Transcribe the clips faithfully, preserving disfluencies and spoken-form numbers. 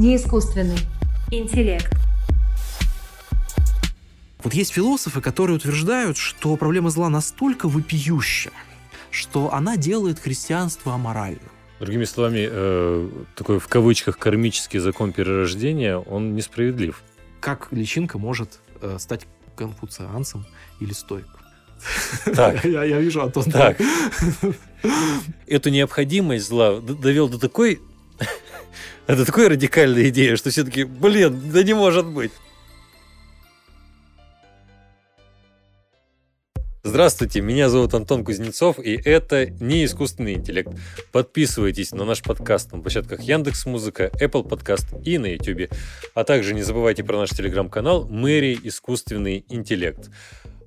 неискусственный интеллект. Вот есть философы, которые утверждают, что проблема зла настолько вопиющая, что она делает христианство аморальным. Другими словами, э, такой в кавычках кармический закон перерождения, он несправедлив. Как личинка может э, стать конфуцианцем или стоиком? Так. Я, я вижу, Антон. Так. Эту необходимость зла довел до такой, до такой радикальной идеи, что все-таки, блин, да не может быть. Здравствуйте, меня зовут Антон Кузнецов, и это не искусственный интеллект. Подписывайтесь на наш подкаст на площадках Яндекс.Музыка, Apple Подкаст и на YouTube. А также не забывайте про наш телеграм-канал «Мэри Искусственный интеллект».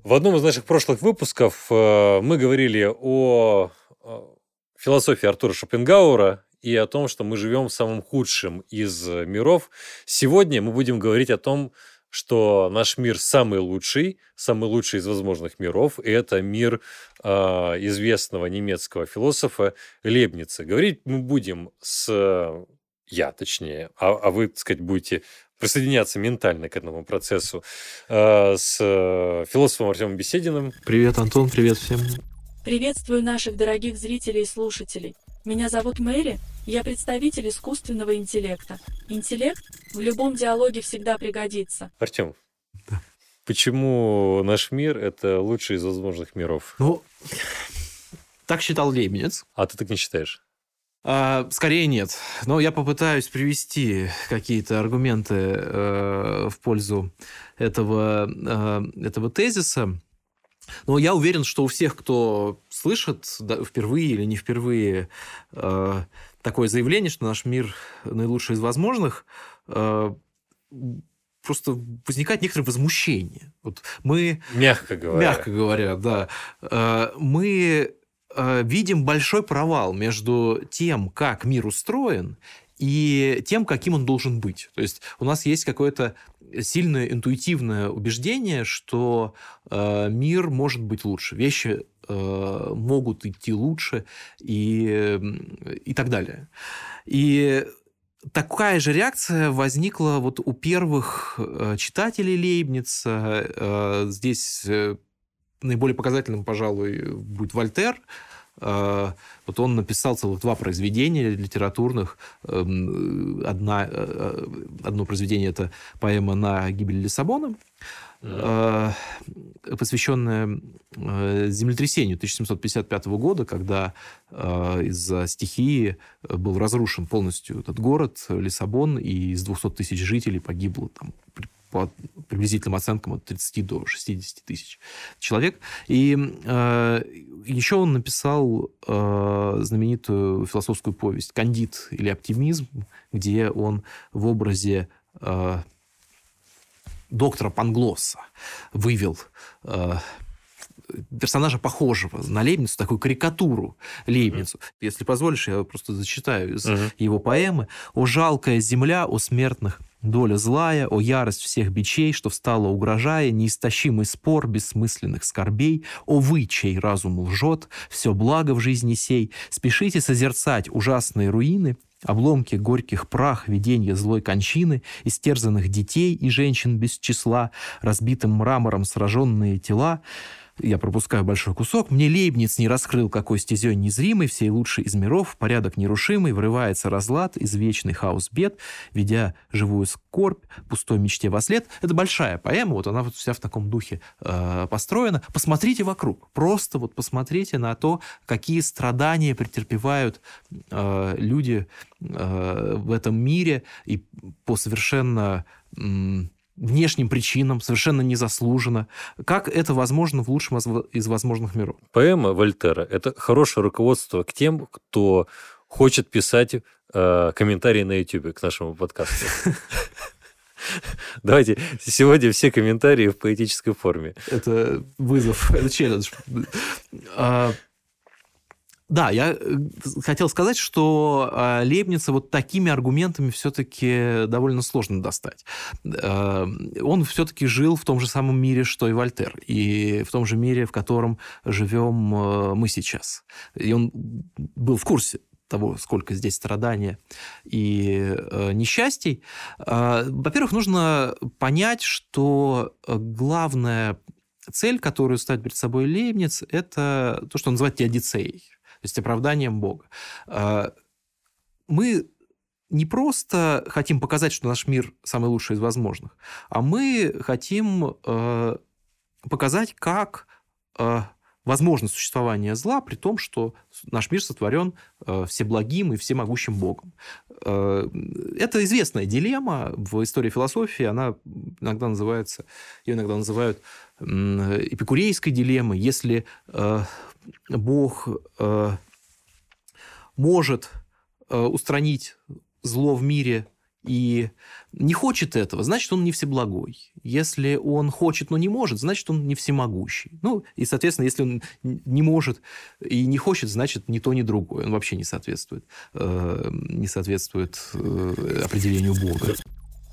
В одном из наших прошлых выпусков мы говорили о философии Артура Шопенгауэра и о том, что мы живем в самом худшем из миров. Сегодня мы будем говорить о том, что наш мир самый лучший, самый лучший из возможных миров, и это мир э, известного немецкого философа Лейбница. Говорить мы будем с... я, точнее, а, а вы, так сказать, будете... присоединяться ментально к этому процессу э, с э, философом Артемом Бесединым. Привет, Антон, привет всем. Приветствую наших дорогих зрителей и слушателей. Меня зовут Мэри, я представитель искусственного интеллекта. Интеллект в любом диалоге всегда пригодится. Артем, да. Почему наш мир – это лучший из возможных миров? Ну, так считал Лейбниц. А ты так не считаешь? Скорее нет, но я попытаюсь привести какие-то аргументы э, в пользу этого, э, этого тезиса. Но я уверен, что у всех, кто слышит да, впервые или не впервые э, такое заявление, что наш мир наилучший из возможных, э, просто возникает некоторое возмущение. Вот мы, мягко говоря. Мягко говоря, да. Э, мы... видим большой провал между тем, как мир устроен, и тем, каким он должен быть. То есть у нас есть какое-то сильное интуитивное убеждение, что э, мир может быть лучше, вещи э, могут идти лучше и, и так далее. И такая же реакция возникла вот у первых читателей Лейбница. Э, здесь... Наиболее показательным, пожалуй, будет Вольтер. Вот он написал целых два произведения литературных. Одна, одно произведение – это поэма «На гибель Лиссабона», посвященная землетрясению тысяча семьсот пятьдесят пятого года, когда из-за стихии был разрушен полностью этот город Лиссабон, и из двухсот тысяч жителей погибло там по приблизительным оценкам от тридцати до шестидесяти тысяч человек. И э, еще он написал э, знаменитую философскую повесть «Кандид» или «Оптимизм», где он в образе э, доктора Панглосса вывел э, персонажа, похожего на Лейбницу, такую карикатуру Лейбницу. Uh-huh. Если позволишь, я просто зачитаю из uh-huh. его поэмы. «О жалкая земля, о смертных доля злая, о ярость всех бичей, что встала угрожая, неистощимый спор бессмысленных скорбей, о вы, чей разум лжет, все благо в жизни сей, спешите созерцать ужасные руины, обломки горьких прах, виденье злой кончины, истерзанных детей и женщин без числа, разбитым мрамором сраженные тела». Я пропускаю большой кусок. «Мне Лейбниц не раскрыл, какой стезей незримый, всей лучший из миров, порядок нерушимый, врывается разлад, извечный хаос бед, ведя живую скорбь, пустой мечте вослед». Это большая поэма, вот она вот вся в таком духе э, построена. Посмотрите вокруг, просто вот посмотрите на то, какие страдания претерпевают э, люди э, в этом мире, и по совершенно... Э, внешним причинам, совершенно незаслуженно. Как это возможно в лучшем из возможных миров? Поэма Вольтера – это хорошее руководство к тем, кто хочет писать э, комментарии на YouTube к нашему подкасту. Давайте сегодня все комментарии в поэтической форме. Это вызов, это челлендж. Да, я хотел сказать, что Лейбница вот такими аргументами все-таки довольно сложно достать. Он все-таки жил в том же самом мире, что и Вольтер, и в том же мире, в котором живем мы сейчас. И он был в курсе того, сколько здесь страдания и э, несчастий, э, во-первых, нужно понять, что главная цель, которую ставит перед собой Лейбниц, это то, что он называет теодицеей, то есть оправданием Бога. Э, мы не просто хотим показать, что наш мир самый лучший из возможных, а мы хотим э, показать, как э, возможно существование зла, при том, что наш мир сотворен э, всеблагим и всемогущим Богом. Э, это известная дилемма в истории философии, она иногда называется, ее иногда называют э, эпикурейской дилеммой. Если э, Бог э, может э, устранить зло в мире и не хочет этого, значит, он не всеблагой. Если он хочет, но не может, значит, он не всемогущий. Ну, и, соответственно, если он не может и не хочет, значит, ни то, ни другое. Он вообще не соответствует, э, не соответствует э, определению Бога.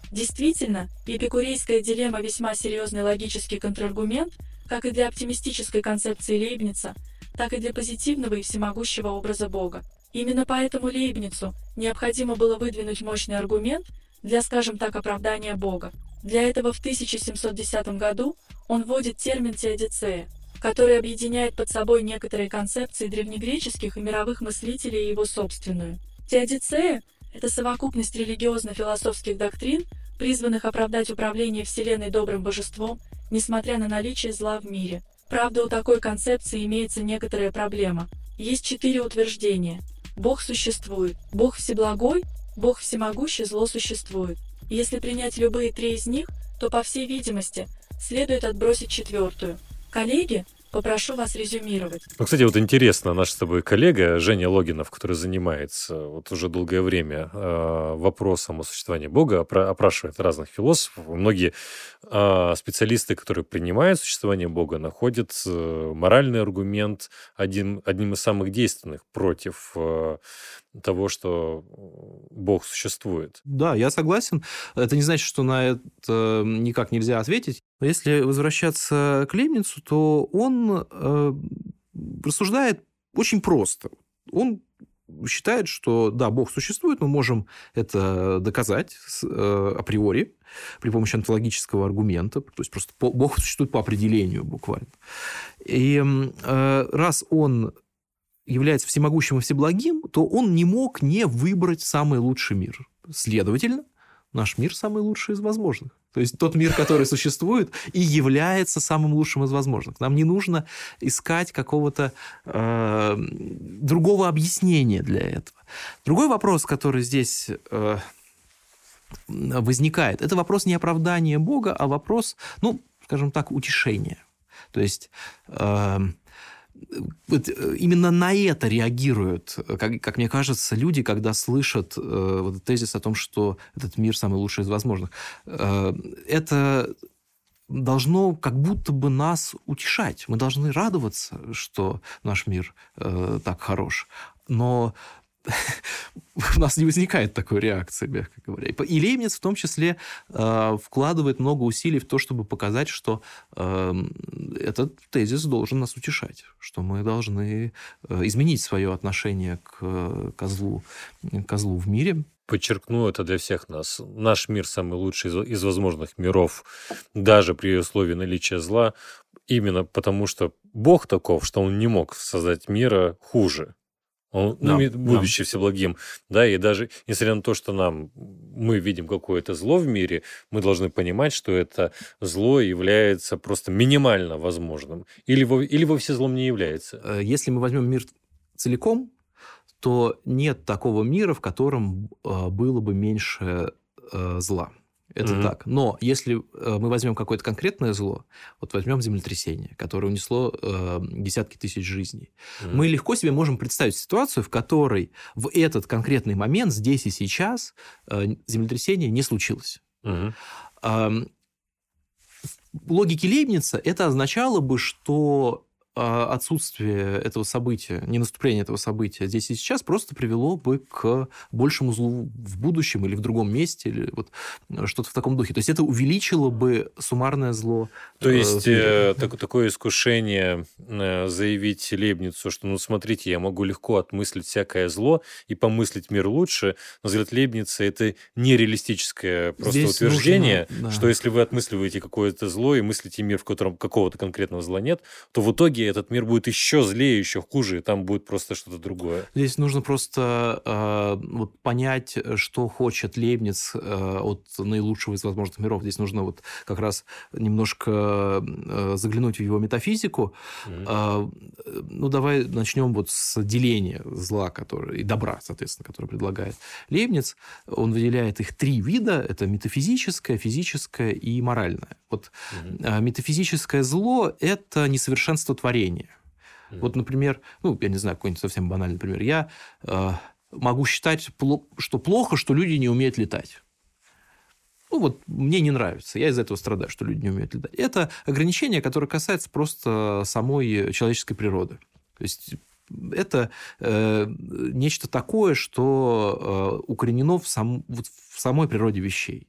Действительно, эпикурейская дилемма весьма серьезный логический контраргумент, как и для оптимистической концепции Лейбница, так и для позитивного и всемогущего образа Бога. Именно поэтому Лейбницу необходимо было выдвинуть мощный аргумент для, скажем так, оправдания Бога. Для этого в тысяча семьсот десятом году он вводит термин «теодицея», который объединяет под собой некоторые концепции древнегреческих и мировых мыслителей и его собственную. Теодицея – это совокупность религиозно-философских доктрин, призванных оправдать управление Вселенной добрым божеством, несмотря на наличие зла в мире. Правда, у такой концепции имеется некоторая проблема. Есть четыре утверждения. Бог существует, Бог всеблагой, Бог всемогущий, зло существует. Если принять любые три из них, то, по всей видимости, следует отбросить четвертую. Коллеги, попрошу вас резюмировать. Ну, кстати, вот интересно, наш с тобой коллега Женя Логинов, который занимается вот уже долгое время э, вопросом о существовании Бога, опра- опрашивает разных философов. Многие э, специалисты, которые принимают существование Бога, находят э, моральный аргумент один, одним из самых действенных против э, того, что Бог существует. Да, я согласен. Это не значит, что на это никак нельзя ответить. Но если возвращаться к Лейбницу, то он э, рассуждает очень просто. Он считает, что да, Бог существует, мы можем это доказать э, априори при помощи онтологического аргумента. То есть просто Бог существует по определению буквально. И э, раз он является всемогущим и всеблагим, то он не мог не выбрать самый лучший мир. Следовательно, наш мир самый лучший из возможных. То есть тот мир, который существует, и является самым лучшим из возможных. Нам не нужно искать какого-то э, другого объяснения для этого. Другой вопрос, который здесь э, возникает, это вопрос не оправдания Бога, а вопрос, ну, скажем так, утешения. То есть... Э, именно на это реагируют, как, как мне кажется, люди, когда слышат э, вот этот тезис о том, что этот мир самый лучший из возможных. Э, это должно как будто бы нас утешать. Мы должны радоваться, что наш мир э, так хорош. Но у нас не возникает такой реакции, мягко говоря. И Лейбниц в том числе э, вкладывает много усилий в то, чтобы показать, что э, этот тезис должен нас утешать, что мы должны э, изменить свое отношение к, к, злу, к злу в мире. Подчеркну это для всех нас. Наш мир самый лучший из, из возможных миров, даже при условии наличия зла, именно потому что Бог таков, что он не мог создать мира хуже. Он, нам, ну, будучи нам. всеблагим, да, и даже несмотря на то, что нам мы видим какое-то зло в мире, мы должны понимать, что это зло является просто минимально возможным, или, во, или вовсе злом не является. Если мы возьмем мир целиком, то нет такого мира, в котором было бы меньше зла. Это mm-hmm. так. Но если мы возьмем какое-то конкретное зло, вот возьмем землетрясение, которое унесло э, десятки тысяч жизней, mm-hmm. мы легко себе можем представить ситуацию, в которой в этот конкретный момент, здесь и сейчас, э, землетрясение не случилось. Mm-hmm. Э, в логике Лейбница это означало бы, что э, отсутствие этого события, не наступление этого события здесь и сейчас просто привело бы к большему злу в будущем или в другом месте, или вот что-то в таком духе. То есть это увеличило бы суммарное зло. То есть э, так, такое искушение заявить Лейбницу, что, ну, смотрите, я могу легко отмыслить всякое зло и помыслить мир лучше. На взгляд Лейбница это нереалистическое просто здесь утверждение, нужно, да. что если вы отмысливаете какое-то зло и мыслите мир, в котором какого-то конкретного зла нет, то в итоге этот мир будет еще злее, еще хуже, и там будет просто что-то другое. Здесь нужно просто э, вот, понять, что хочет Лейбниц э, от наилучшего из возможных миров. Здесь нужно вот как раз немножко э, заглянуть в его метафизику. Mm-hmm. Э, ну, давай начнем вот с деления зла который, и добра, соответственно, который предлагает Лейбниц. Он выделяет их три вида. Это метафизическое, физическое и моральное. Вот mm-hmm. э, метафизическое зло – это несовершенство творения. Mm-hmm. Вот, например, ну, я не знаю, какой-нибудь совсем банальный пример. Я э, могу считать, что плохо, что люди не умеют летать. Ну, вот мне не нравится, я из-за этого страдаю, что люди не умеют летать. Это ограничение, которое касается просто самой человеческой природы. То есть это э, нечто такое, что э, укоренено в, сам, вот в самой природе вещей.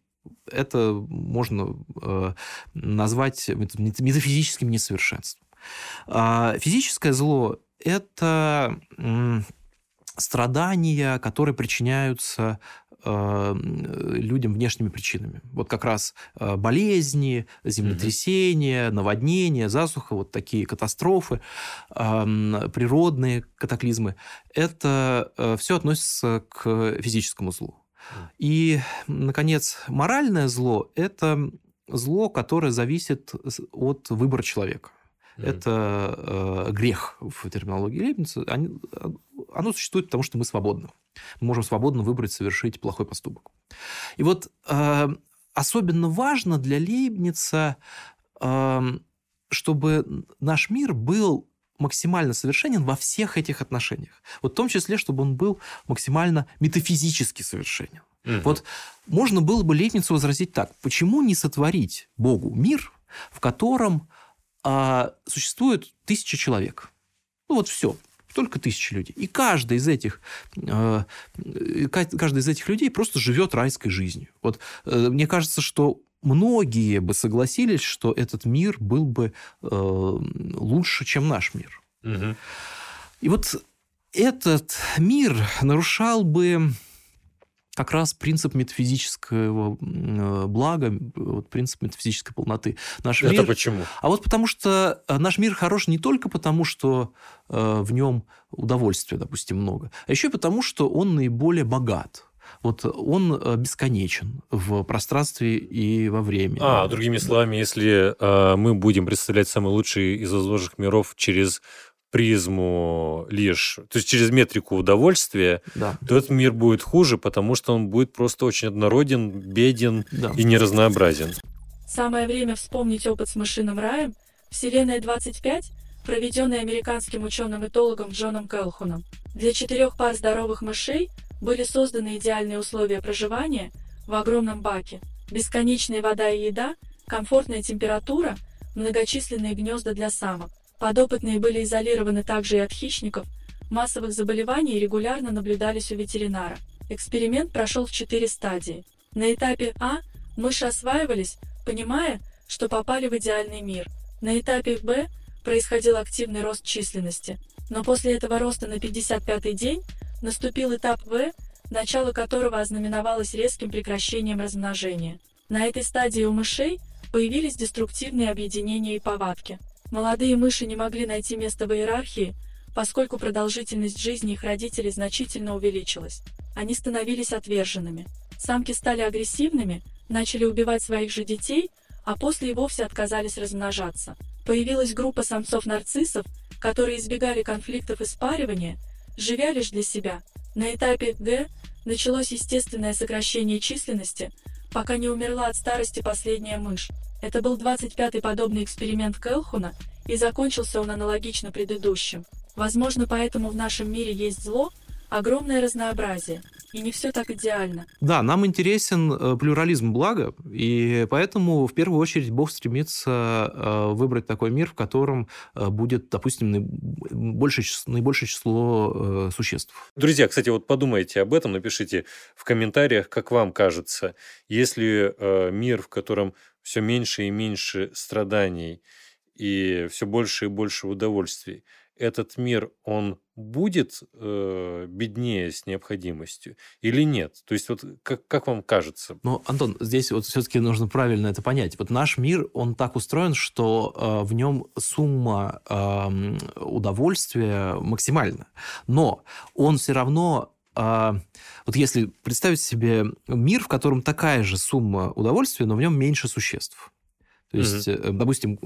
Это можно э, назвать метафизическим несовершенством. А физическое зло – это э, страдания, которые причиняются людям внешними причинами. Вот как раз болезни, землетрясения, наводнения, засуха, вот такие катастрофы, природные катаклизмы. Это все относится к физическому злу. И, наконец, моральное зло – это зло, которое зависит от выбора человека. Mm-hmm. Это э, грех в терминологии Лейбница. Они, оно существует потому, что мы свободны. Мы можем свободно выбрать, совершить плохой поступок. И вот э, особенно важно для Лейбница, э, чтобы наш мир был максимально совершенен во всех этих отношениях. Вот в том числе, чтобы он был максимально метафизически совершенен. Mm-hmm. Вот можно было бы Лейбницу возразить так. Почему не сотворить Богу мир, в котором... А существует тысяча человек. Ну, вот все. Только тысячи людей. И каждый из этих, э, каждый из этих людей просто живет райской жизнью. Вот, э, мне кажется, что многие бы согласились, что этот мир был бы э, лучше, чем наш мир. Угу. И вот этот мир нарушал бы... как раз принцип метафизического блага, вот принцип метафизической полноты. Наш Это мир... почему? А вот потому что наш мир хорош не только потому, что в нем удовольствия, допустим, много, а еще и потому, что он наиболее богат. Вот он бесконечен в пространстве и во времени. А, другими словами, если мы будем представлять самый лучший из возможных миров через... призму лишь, то есть через метрику удовольствия, да. то этот мир будет хуже, потому что он будет просто очень однороден, беден да. и неразнообразен. Самое время вспомнить опыт с мышиным раем «Вселенная двадцать пять», проведенный американским ученым-этологом Джоном Келхуном. Для четырех пар здоровых мышей были созданы идеальные условия проживания в огромном баке, бесконечная вода и еда, комфортная температура, многочисленные гнезда для самок. Подопытные были изолированы также и от хищников, массовых заболеваний и регулярно наблюдались у ветеринара. Эксперимент прошел в четыре стадии. На этапе А мыши осваивались, понимая, что попали в идеальный мир. На этапе Б происходил активный рост численности. Но после этого роста на пятьдесят пятый день наступил этап В, начало которого ознаменовалось резким прекращением размножения. На этой стадии у мышей появились деструктивные объединения и повадки. Молодые мыши не могли найти места в иерархии, поскольку продолжительность жизни их родителей значительно увеличилась. Они становились отверженными. Самки стали агрессивными, начали убивать своих же детей, а после и вовсе отказались размножаться. Появилась группа самцов-нарциссов, которые избегали конфликтов и спаривания, живя лишь для себя. На этапе Г началось естественное сокращение численности, пока не умерла от старости последняя мышь. Это был двадцать пятый подобный эксперимент Келхуна, и закончился он аналогично предыдущим. Возможно, поэтому в нашем мире есть зло, огромное разнообразие, и не все так идеально. Да, нам интересен плюрализм блага, и поэтому в первую очередь Бог стремится выбрать такой мир, в котором будет, допустим, наибольшее число, наибольшее число существ. Друзья, кстати, вот подумайте об этом, напишите в комментариях, как вам кажется, если мир, в котором все меньше и меньше страданий и все больше и больше удовольствий, этот мир, он будет э, беднее с необходимостью или нет? То есть, вот как, как вам кажется? Ну, Антон, здесь вот все-таки нужно правильно это понять. Вот наш мир, он так устроен, что э, в нем сумма э, удовольствия максимальна. Но он все равно... Э, вот если представить себе мир, в котором такая же сумма удовольствия, но в нем меньше существ. То есть, mm-hmm. допустим,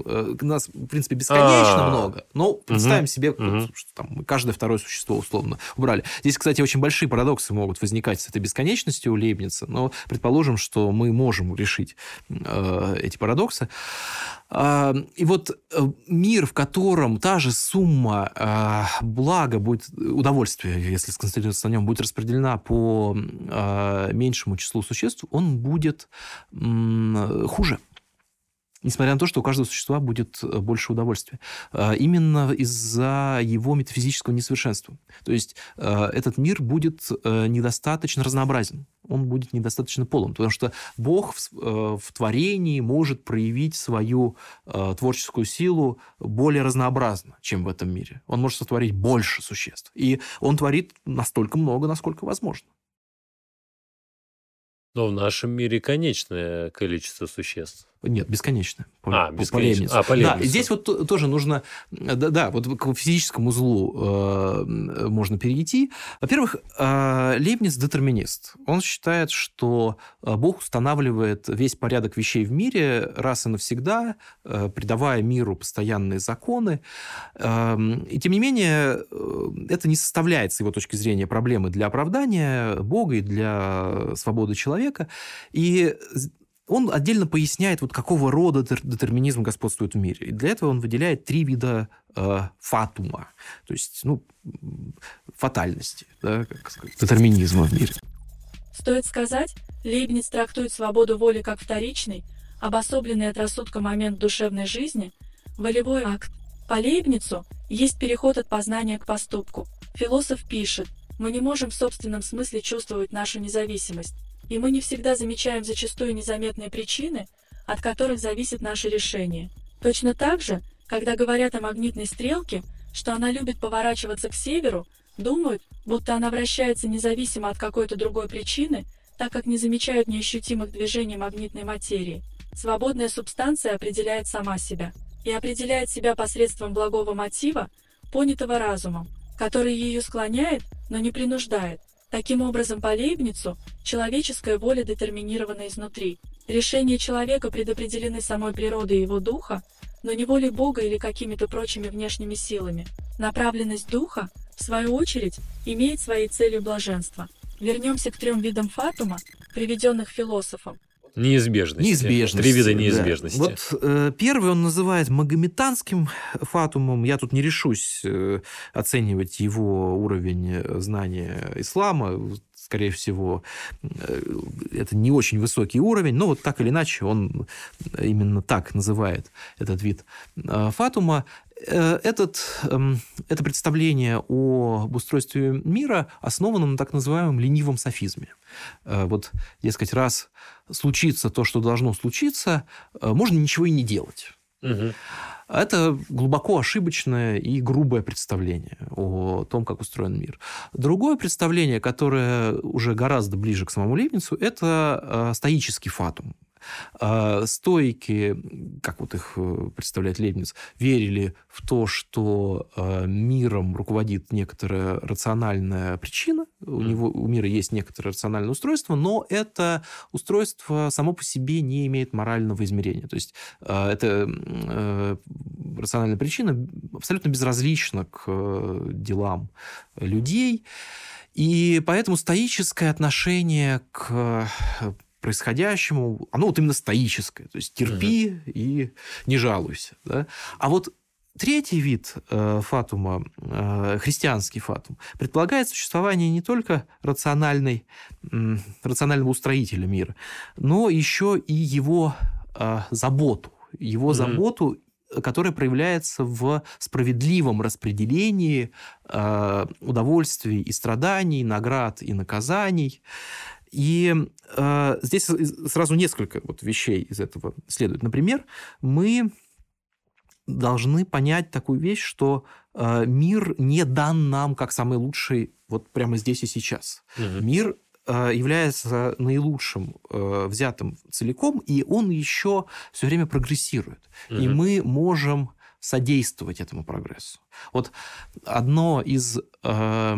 нас, в принципе, бесконечно ah. много, но представим mm-hmm. себе, mm-hmm. что там каждое второе существо условно убрали. Здесь, кстати, очень большие парадоксы могут возникать с этой бесконечностью у Лейбница, но предположим, что мы можем решить э, эти парадоксы. Э, и вот э, мир, в котором та же сумма э, блага будет, удовольствия, если сконцентрироваться на нем, будет распределена по э, меньшему числу существ, он будет э, хуже. Несмотря на то, что у каждого существа будет больше удовольствия. Именно из-за его метафизического несовершенства. То есть этот мир будет недостаточно разнообразен. Он будет недостаточно полон. Потому что Бог в, в творении может проявить свою э, творческую силу более разнообразно, чем в этом мире. Он может сотворить больше существ. И он творит настолько много, насколько возможно. Но в нашем мире конечное количество существ. Нет, бесконечно. А, бесконечно. По, по а, по да, здесь вот тоже нужно... Да, да, вот к физическому злу э, можно перейти. Во-первых, э, Лейбниц детерминист. Он считает, что Бог устанавливает весь порядок вещей в мире раз и навсегда, э, придавая миру постоянные законы. Э, и тем не менее, э, это не составляет, с его точки зрения, проблемы для оправдания Бога и для свободы человека. И... Он отдельно поясняет, вот какого рода детерминизм господствует в мире. И для этого он выделяет три вида э, фатума, то есть ну, фатальности, да, как сказать, детерминизма в мире. Стоит сказать, Лейбниц трактует свободу воли как вторичный, обособленный от рассудка момент душевной жизни, волевой акт. По Лейбницу есть переход от познания к поступку. Философ пишет, мы не можем в собственном смысле чувствовать нашу независимость. И мы не всегда замечаем зачастую незаметные причины, от которых зависит наше решение. Точно так же, когда говорят о магнитной стрелке, что она любит поворачиваться к северу, думают, будто она вращается независимо от какой-то другой причины, так как не замечают неощутимых движений магнитной материи. Свободная субстанция определяет сама себя. И определяет себя посредством благого мотива, понятого разумом, который ее склоняет, но не принуждает. Таким образом, по Лейбницу, человеческая воля детерминирована изнутри. Решения человека предопределены самой природой его духа, но не волей Бога или какими-то прочими внешними силами. Направленность духа, в свою очередь, имеет своей целью блаженство. Вернемся к трем видам фатума, приведенных философом. Неизбежности. неизбежности. Три вида неизбежности. Да. Вот э, первый он называет магометанским фатумом. Я тут не решусь э, оценивать его уровень знания ислама. Скорее всего, э, это не очень высокий уровень, но вот так или иначе он именно так называет этот вид э, фатума. Э, этот, э, это представление об устройстве мира основано на так называемом ленивом софизме. Э, вот, дескать, раз... случится то, что должно случиться, можно ничего и не делать. Угу. Это глубоко ошибочное и грубое представление о том, как устроен мир. Другое представление, которое уже гораздо ближе к самому Лейбницу, это стоический фатум. Стоики, как вот их представляет Лейбниц, верили в то, что миром руководит некоторая рациональная причина. У него, у мира есть некоторое рациональное устройство, но это устройство само по себе не имеет морального измерения. То есть эта рациональная причина абсолютно безразлична к делам людей. И поэтому стоическое отношение к... происходящему, оно вот именно стоическое, то есть терпи uh-huh. и не жалуйся. Да? А вот Третий вид э, фатума, э, христианский фатум, предполагает существование не только рациональной, э, рационального устроителя мира, но еще и его э, заботу. Его mm-hmm. заботу, которая проявляется в справедливом распределении э, удовольствий и страданий, наград и наказаний. И э, здесь сразу несколько вот вещей из этого следует. Например, мы должны понять такую вещь, что э, мир не дан нам как самый лучший вот прямо здесь и сейчас. Mm-hmm. Мир э, является наилучшим, э, взятым целиком, и он еще все время прогрессирует. Mm-hmm. И мы можем содействовать этому прогрессу. Вот одно из... Э,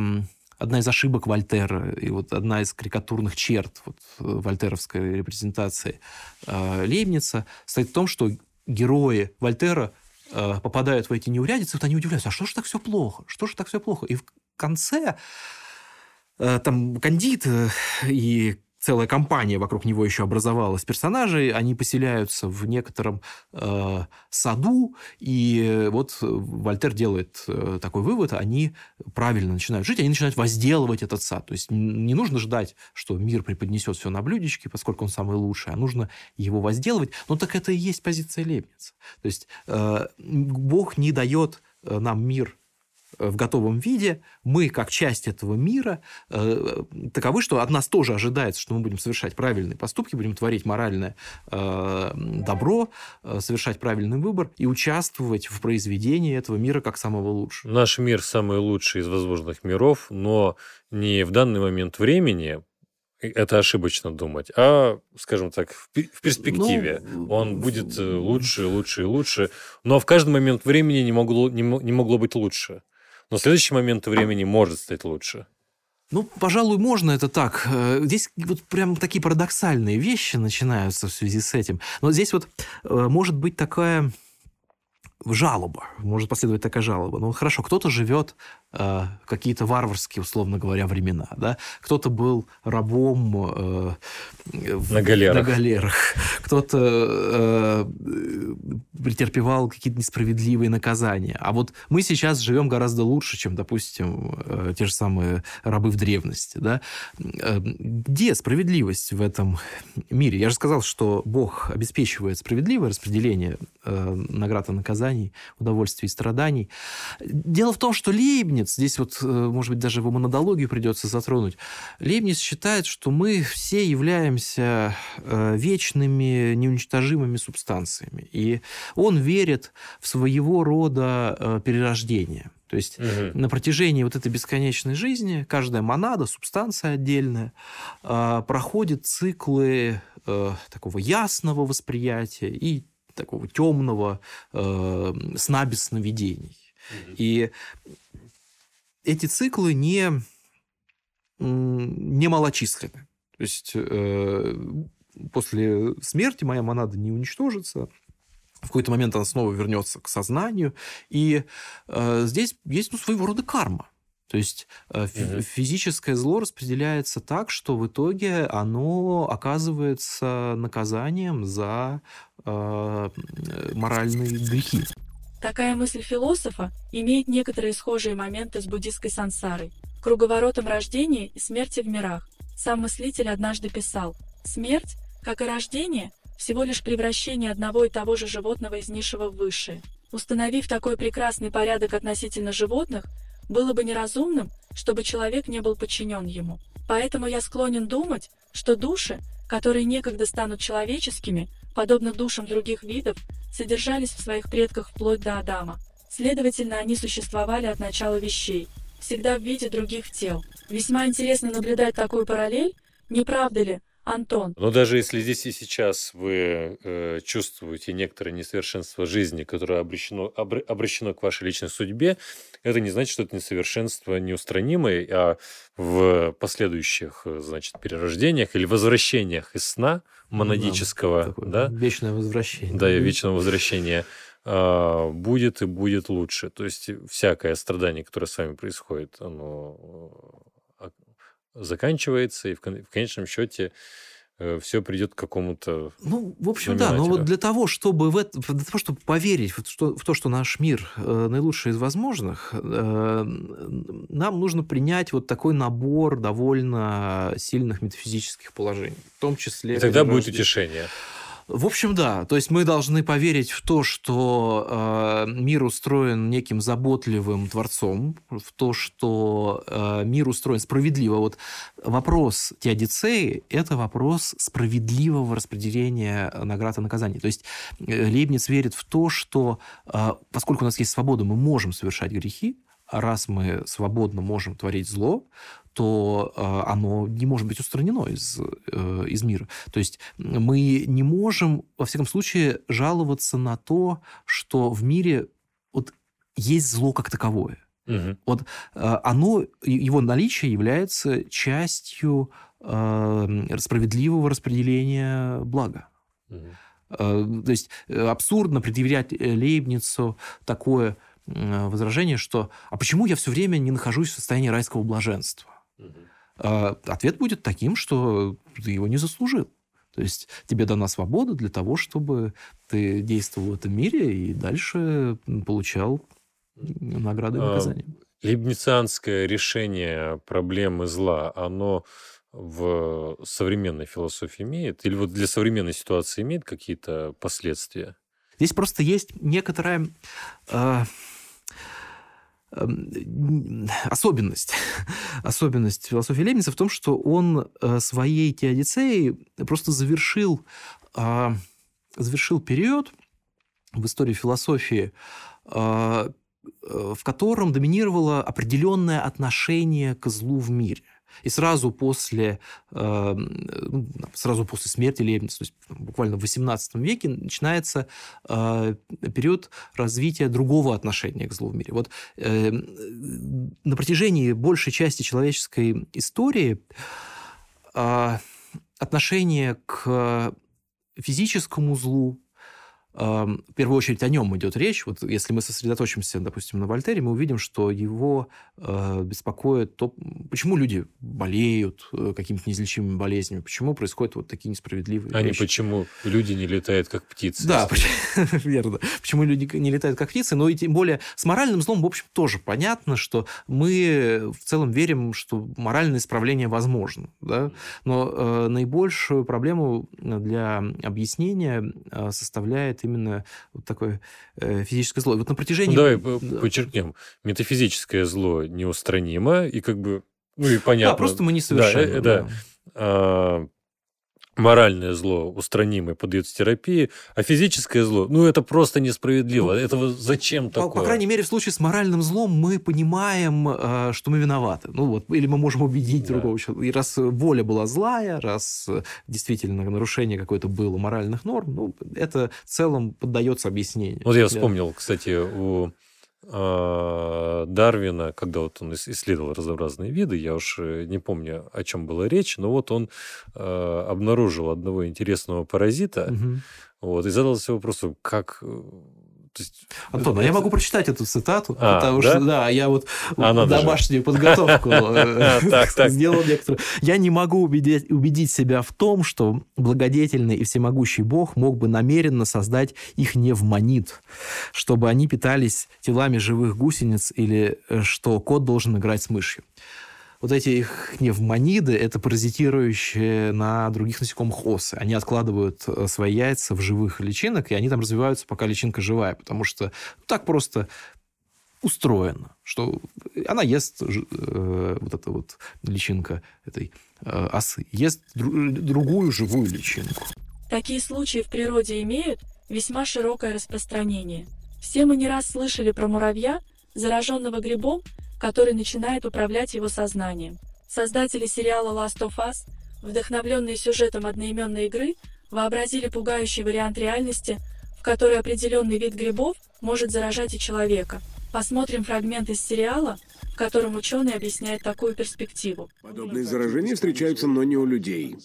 Одна из ошибок Вольтера и вот одна из карикатурных черт вот, вольтеровской репрезентации э, Лейбница состоит в том, что герои Вольтера э, попадают в эти неурядицы, вот они удивляются, а что же так все плохо? Что же так все плохо? И в конце э, там Кандид и целая компания вокруг него еще образовалась персонажей, они поселяются в некотором э, саду, и вот Вольтер делает э, такой вывод, они правильно начинают жить, они начинают возделывать этот сад. То есть не нужно ждать, что мир преподнесет все на блюдечке, поскольку он самый лучший, а нужно его возделывать. Ну так это и есть позиция Лейбница. То есть э, Бог не дает нам мир в готовом виде, мы, как часть этого мира, таковы, что от нас тоже ожидается, что мы будем совершать правильные поступки, будем творить моральное добро, совершать правильный выбор и участвовать в произведении этого мира как самого лучшего. Наш мир самый лучший из возможных миров, но не в данный момент времени, это ошибочно думать, а, скажем так, в перспективе. Ну, он будет лучше, лучше и лучше, но в каждый момент времени не могло, не могло быть лучше. Но в следующий момент времени может стать лучше. Ну, пожалуй, можно это так. Здесь вот прям такие парадоксальные вещи начинаются в связи с этим. Но здесь вот может быть такая жалоба. Может последовать такая жалоба. Ну, хорошо, кто-то живет э, какие-то варварские, условно говоря, времена. Да? Кто-то был рабом э, в, на галерах. На галерах. Кто-то э, претерпевал какие-то несправедливые наказания. А вот мы сейчас живем гораздо лучше, чем, допустим, э, те же самые рабы в древности. Да? Э, где справедливость в этом мире? Я же сказал, что Бог обеспечивает справедливое распределение э, наград и наказаний, удовольствий и страданий. Дело в том, что Лейбниц, здесь вот, может быть, даже его монадологию придется затронуть, Лейбниц считает, что мы все являемся вечными, неуничтожимыми субстанциями. И он верит в своего рода перерождение. То есть угу. на протяжении вот этой бесконечной жизни каждая монада, субстанция отдельная, проходит циклы такого ясного восприятия и такого темного э, сна без сновидений. Mm-hmm. И эти циклы не, не малочисленны. То есть э, после смерти моя монада не уничтожится, в какой-то момент она снова вернется к сознанию. И э, здесь есть ну, своего рода карма. То есть mm-hmm. физическое зло распределяется так, что в итоге оно оказывается наказанием за э, моральные грехи. Такая мысль философа имеет некоторые схожие моменты с буддистской сансарой, круговоротом рождения и смерти в мирах. Сам мыслитель однажды писал: «Смерть, как и рождение, всего лишь превращение одного и того же животного из низшего в высшее. Установив такой прекрасный порядок относительно животных, было бы неразумным, чтобы человек не был подчинен ему. Поэтому я склонен думать, что души, которые некогда станут человеческими, подобно душам других видов, содержались в своих предках вплоть до Адама. Следовательно, они существовали от начала вещей, всегда в виде других тел. Весьма интересно наблюдать такую параллель, не правда ли, Антон?» Но даже если здесь и сейчас вы э, чувствуете некоторое несовершенство жизни, которое обращено, обр- обращено к вашей личной судьбе, это не значит, что это несовершенство неустранимое, а в последующих, значит, перерождениях или возвращениях из сна монадического, да, да, вечное возвращение, да, вечного возвращения э, будет и будет лучше. То есть всякое страдание, которое с вами происходит, оно заканчивается, и в конечном счете все придет к какому-то... Ну, в общем, да. Но вот для того, чтобы в это, для того, чтобы поверить в, что, в то, что наш мир наилучший из возможных, нам нужно принять вот такой набор довольно сильных метафизических положений. В том числе... И тогда будет утешение. В общем, да. То есть мы должны поверить в то, что э, мир устроен неким заботливым творцом, в то, что э, мир устроен справедливо. Вот вопрос теодицеи – это вопрос справедливого распределения наград и наказаний. То есть Лейбниц верит в то, что э, поскольку у нас есть свобода, мы можем совершать грехи, а раз мы свободно можем творить зло, то э, оно не может быть устранено из, э, из мира. То есть мы не можем, во всяком случае, жаловаться на то, что в мире вот, есть зло как таковое. Угу. Вот, э, оно, его наличие является частью э, справедливого распределения блага. Угу. Э, то есть абсурдно предъявлять Лейбницу такое возражение, что «а почему я все время не нахожусь в состоянии райского блаженства?» Mm-hmm. Ответ будет таким, что ты его не заслужил. То есть тебе дана свобода для того, чтобы ты действовал в этом мире и дальше получал награды и наказания. Лейбницианское решение проблемы зла, оно в современной философии имеет? Или вот для современной ситуации имеет какие-то последствия? Здесь просто есть некоторая... Э, особенность. Особенность философии Лейбница в том, что он своей теодицеей просто завершил, завершил период в истории философии, в котором доминировало определенное отношение к злу в мире. И сразу после, сразу после смерти Лейбница, то есть буквально в восемнадцатом веке, начинается период развития другого отношения к злу в мире. Вот на протяжении большей части человеческой истории отношение к физическому злу, в первую очередь о нем идет речь. Вот если мы сосредоточимся, допустим, на Вольтере, мы увидим, что его беспокоит то, почему люди болеют какими-то неизлечимыми болезнями, почему происходят вот такие несправедливые а вещи. А не почему люди не летают, как птицы. Да, верно. Почему люди не летают, как птицы, но и тем более с моральным злом, в общем, тоже понятно, что мы в целом верим, что моральное исправление возможно. Да? Но э, наибольшую проблему для объяснения э, составляет именно вот такое э, физическое зло. И вот на протяжении... Ну, давай да. подчеркнем. Метафизическое зло неустранимо, и как бы... Ну, и понятно. Да, просто мы не совершаем. Да, да. Да. А, моральное зло устранимое поддается терапии, а физическое зло, ну, это просто несправедливо. Ну, этого зачем по, такое? По крайней мере, в случае с моральным злом мы понимаем, что мы виноваты. Ну, вот, или мы можем убедить да. другого человека. И раз воля была злая, раз действительно нарушение какое-то было моральных норм, ну, это в целом поддается объяснению. Вот я вспомнил, кстати, у Дарвина, когда вот он исследовал разнообразные виды, я уж не помню, о чем была речь, но вот он обнаружил одного интересного паразита, угу. вот, и задался вопросом, как... То есть, Антон, это... а я могу прочитать эту цитату, а, потому да? что да, я вот Она домашнюю даже... подготовку сделал некоторую. Я не могу убедить себя в том, что благодетельный и всемогущий Бог мог бы намеренно создать их невмонит, чтобы они питались телами живых гусениц, или что кот должен играть с мышью. Вот эти их невмониды – это паразитирующие на других насекомых осы. Они откладывают свои яйца в живых личинок, и они там развиваются, пока личинка живая, потому что так просто устроено, что она ест, э, вот эта вот личинка этой э, осы, ест дру- другую живую личинку. Такие случаи в природе имеют весьма широкое распространение. Все мы не раз слышали про муравья, зараженного грибом, который начинает управлять его сознанием. Создатели сериала Last of Us, вдохновленные сюжетом одноименной игры, вообразили пугающий вариант реальности, в которой определенный вид грибов может заражать и человека. Посмотрим фрагмент из сериала, в котором ученый объясняет такую перспективу. Подобные заражения встречаются, но не у людей.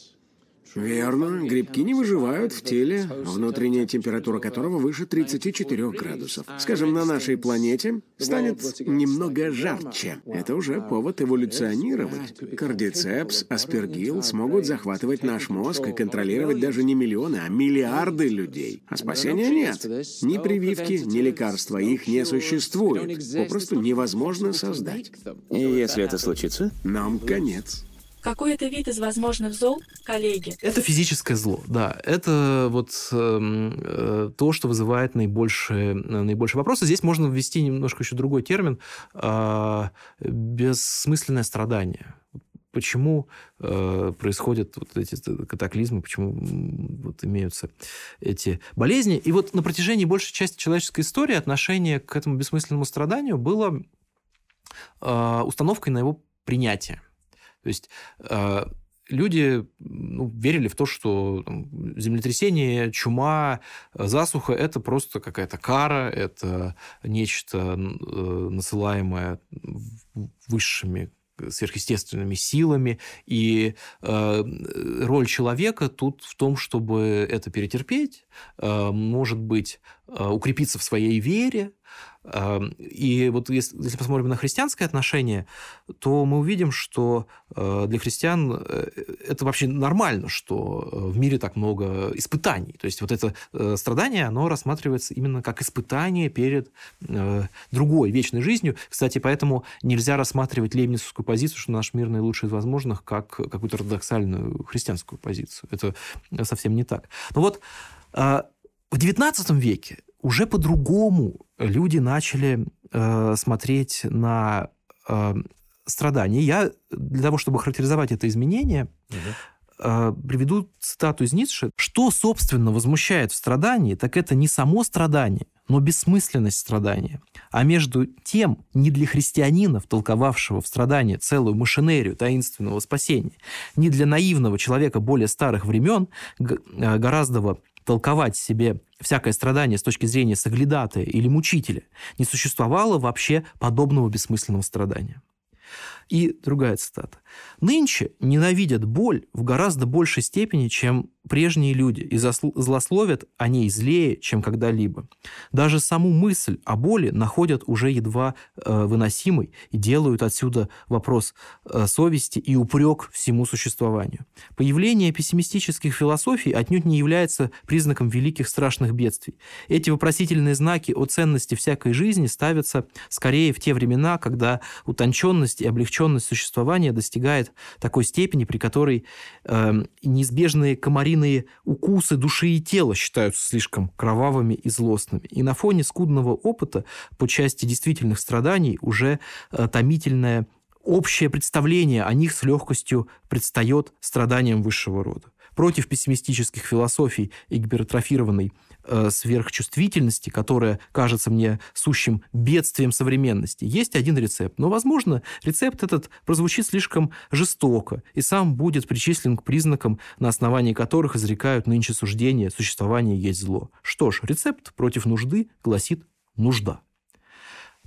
Верно. Грибки не выживают в теле, внутренняя температура которого выше тридцати четырёх градусов. Скажем, на нашей планете станет немного жарче. Это уже повод эволюционировать. Кордицепс, аспергил смогут захватывать наш мозг и контролировать даже не миллионы, а миллиарды людей. А спасения нет. Ни прививки, ни лекарства. Их не существует. Попросту невозможно создать. И если это случится, нам конец. Какой это вид из возможных зол, коллеги? Это физическое зло, да. Это вот э, то, что вызывает наибольшие, наибольшие вопросы. Здесь можно ввести немножко еще другой термин. Э, бессмысленное страдание. Почему э, происходят вот эти катаклизмы, почему вот имеются эти болезни. И вот на протяжении большей части человеческой истории отношение к этому бессмысленному страданию было э, установкой на его принятие. То есть э, люди ну, верили в то, что там, землетрясение, чума, засуха – это просто какая-то кара, это нечто, э, насылаемое высшими сверхъестественными силами. И э, роль человека тут в том, чтобы это перетерпеть, э, может быть, э, укрепиться в своей вере. И вот если, если посмотрим на христианское отношение, то мы увидим, что для христиан это вообще нормально, что в мире так много испытаний. То есть вот это страдание, оно рассматривается именно как испытание перед другой вечной жизнью. Кстати, поэтому нельзя рассматривать лейбницовскую позицию, что наш мир наилучший из возможных, как какую-то ортодоксальную христианскую позицию. Это совсем не так. Но вот в девятнадцатом веке уже по-другому люди начали э, смотреть на э, страдания. Я для того, чтобы характеризовать это изменение, uh-huh. э, приведу цитату из Ницше. Что, собственно, возмущает в страдании, так это не само страдание, но бессмысленность страдания. А между тем, не для христианина, втолковавшего в страдание целую машинерию таинственного спасения, не для наивного человека более старых времен, гораздо толковать себе всякое страдание с точки зрения соглядатая или мучителя, не существовало вообще подобного бессмысленного страдания. И другая цитата. «Нынче ненавидят боль в гораздо большей степени, чем прежние люди, и злословят о ней злее, чем когда-либо. Даже саму мысль о боли находят уже едва э, выносимой и делают отсюда вопрос э, совести и упрек всему существованию. Появление пессимистических философий отнюдь не является признаком великих страшных бедствий. Эти вопросительные знаки о ценности всякой жизни ставятся скорее в те времена, когда утонченность и облегченность существования достигает такой степени, при которой э, неизбежные комариные укусы души и тела считаются слишком кровавыми и злостными. И на фоне скудного опыта по части действительных страданий уже э, томительное общее представление о них с легкостью предстает страданием высшего рода. Против пессимистических философий и гипертрофированной э, сверхчувствительности, которая кажется мне сущим бедствием современности, есть один рецепт. Но, возможно, рецепт этот прозвучит слишком жестоко и сам будет причислен к признакам, на основании которых изрекают нынче суждения «существование есть зло». Что ж, рецепт против нужды гласит «нужда».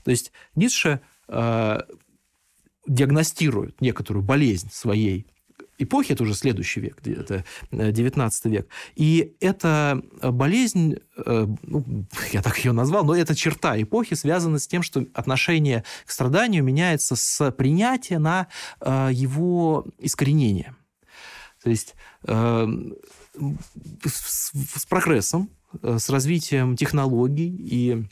То есть Ницше э, диагностирует некоторую болезнь своей эпохи, это уже следующий век, это девятнадцатый век. И эта болезнь, ну, я так ее назвал, но эта черта эпохи связана с тем, что отношение к страданию меняется с принятия на его искоренение. То есть с прогрессом, с развитием технологий и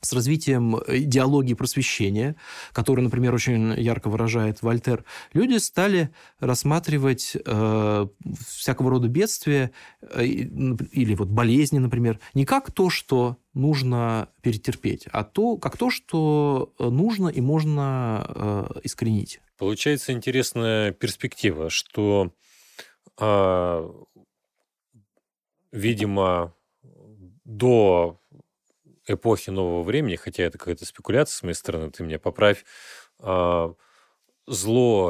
с развитием идеологии просвещения, которую, например, очень ярко выражает Вольтер, люди стали рассматривать э, всякого рода бедствия э, или вот болезни, например, не как то, что нужно перетерпеть, а то, как то, что нужно и можно э, искоренить. Получается интересная перспектива, что, э, видимо, до эпохи нового времени, хотя это какая-то спекуляция с моей стороны, ты меня поправь, зло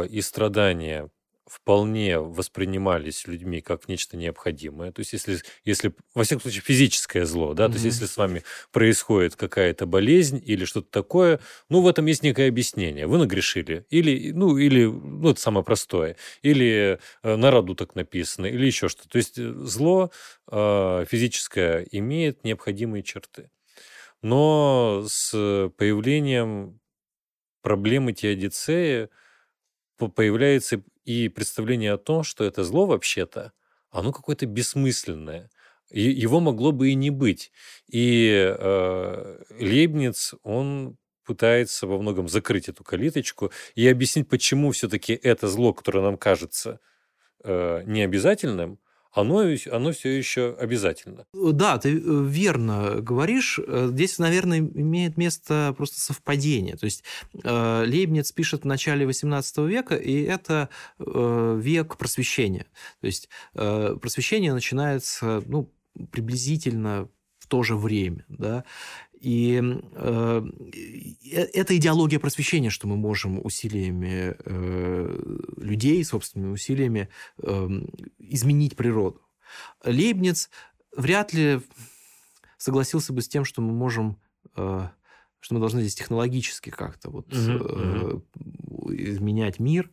и страдания вполне воспринимались людьми как нечто необходимое. То есть, если, если во всяком случае, физическое зло, да, mm-hmm. то есть, если с вами происходит какая-то болезнь или что-то такое, ну, в этом есть некое объяснение. Вы нагрешили. Или, ну, или, ну, это самое простое. Или на роду так написано, или еще что-то. То есть, зло э, физическое имеет необходимые черты. Но с появлением проблемы теодицеи появляется и представление о том, что это зло вообще-то, оно какое-то бессмысленное. И его могло бы и не быть. И э, Лейбниц, он пытается во многом закрыть эту калиточку и объяснить, почему все-таки это зло, которое нам кажется э, необязательным, Оно, оно все еще обязательно. Да, ты верно говоришь. Здесь, наверное, имеет место просто совпадение. То есть Лейбниц пишет в начале восемнадцатого века, и это век просвещения. То есть просвещение начинается, ну, приблизительно в то же время, да. И э, это идеология просвещения, что мы можем усилиями э, людей, собственными усилиями э, изменить природу. Лейбниц вряд ли согласился бы с тем, что мы можем, э, что мы должны здесь технологически как-то вот, mm-hmm. э, изменять мир.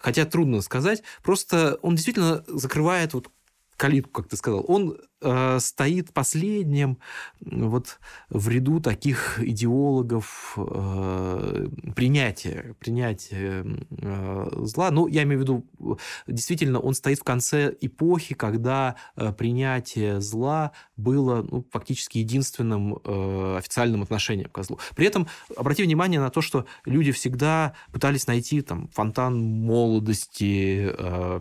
Хотя трудно сказать. Просто он действительно закрывает вот калитку, как ты сказал, он э, стоит последним вот, в ряду таких идеологов э, принятия, принятия э, зла. Ну, я имею в виду, действительно, он стоит в конце эпохи, когда э, принятие зла было, ну, фактически единственным э, официальным отношением к злу. При этом обрати внимание на то, что люди всегда пытались найти там, фонтан молодости, э,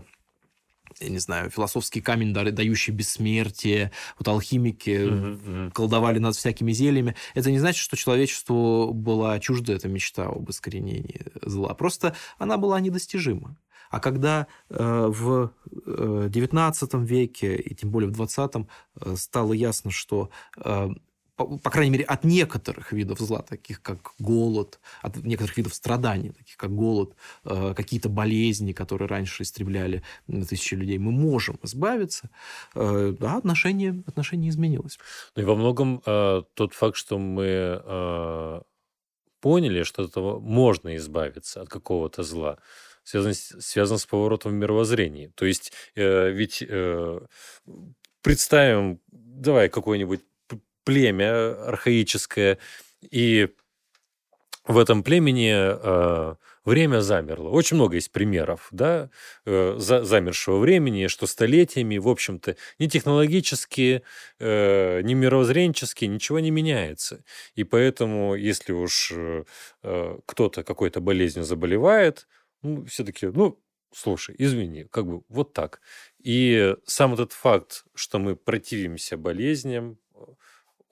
я не знаю, философский камень, дающий бессмертие, вот алхимики uh-huh, uh-huh. колдовали над всякими зельями. Это не значит, что человечеству была чужда эта мечта об искоренении зла. Просто она была недостижима. А когда э, в девятнадцатом веке, и тем более в двадцатом, э, стало ясно, что... Э, По, по крайней мере, от некоторых видов зла, таких как голод, от некоторых видов страданий, таких как голод, э, какие-то болезни, которые раньше истребляли тысячи людей, мы можем избавиться. Э, да, отношение, отношение изменилось. Ну и во многом э, тот факт, что мы э, поняли, что от этого можно избавиться, от какого-то зла, связан, связан с поворотом в мировоззрении. То есть, э, ведь э, представим, давай какой-нибудь племя архаическое, и в этом племени э, время замерло. Очень много есть примеров, да, э, за, замершего времени, что столетиями, в общем-то, ни технологически, э, ни мировоззренчески ничего не меняется. И поэтому, если уж э, кто-то какой-то болезнью заболевает, ну, все-таки, ну, слушай, извини, как бы вот так. И сам этот факт, что мы противимся болезням,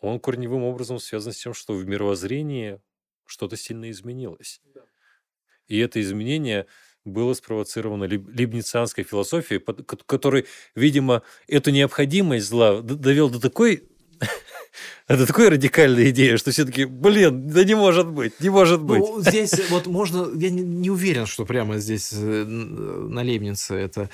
он корневым образом связан с тем, что в мировоззрении что-то сильно изменилось. Да. И это изменение было спровоцировано лейбницианской философией, которой, видимо, эту необходимость зла довел до такой... Это такая радикальная идея, что все-таки, блин, да не может быть, не может быть. Ну, здесь вот можно... Я не, не уверен, что прямо здесь на Лейбнице это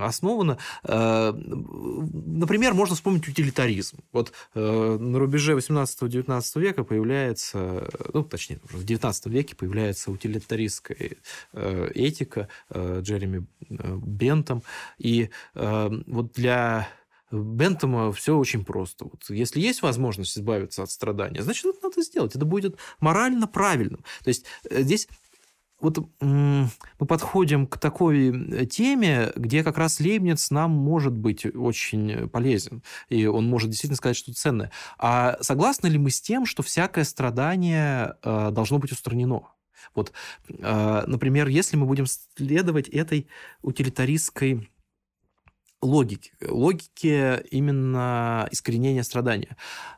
основано. Например, можно вспомнить утилитаризм. Вот на рубеже восемнадцатого-девятнадцатого века появляется... Ну, точнее, в девятнадцатом веке появляется утилитаристская этика Джереми Бентом. И вот для... Бентома все очень просто. Вот если есть возможность избавиться от страдания, значит, это надо сделать. Это будет морально правильным. То есть здесь вот мы подходим к такой теме, где как раз Лейбниц нам может быть очень полезен. И он может действительно сказать что-то ценное. А согласны ли мы с тем, что всякое страдание должно быть устранено? Вот, например, если мы будем следовать этой утилитаристской логики, логики именно искоренения страдания,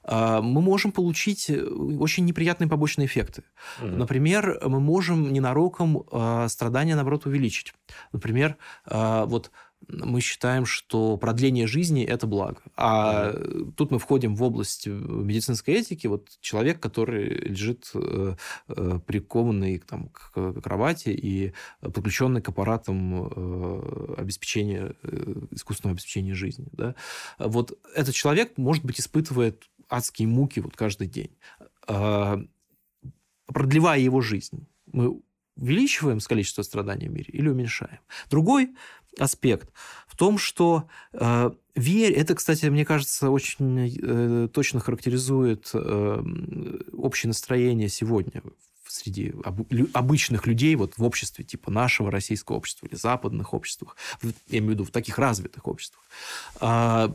мы можем получить очень неприятные побочные эффекты. Mm-hmm. Например, мы можем ненароком страдания, наоборот, увеличить. Например, вот мы считаем, что продление жизни – это благо. А тут мы входим в область медицинской этики. Вот человек, который лежит прикованный там, к кровати и подключенный к аппаратам обеспечения, искусственного обеспечения жизни. Да? Вот этот человек, может быть, испытывает адские муки вот каждый день. Продлевая его жизнь, мы увеличиваем количество страданий в мире или уменьшаем? Другой аспект в том, что э, верь... Это, кстати, мне кажется, очень э, точно характеризует э, общее настроение сегодня среди об, лю, обычных людей вот, в обществе типа нашего российского общества или западных обществах, я имею в виду в таких развитых обществах. Э,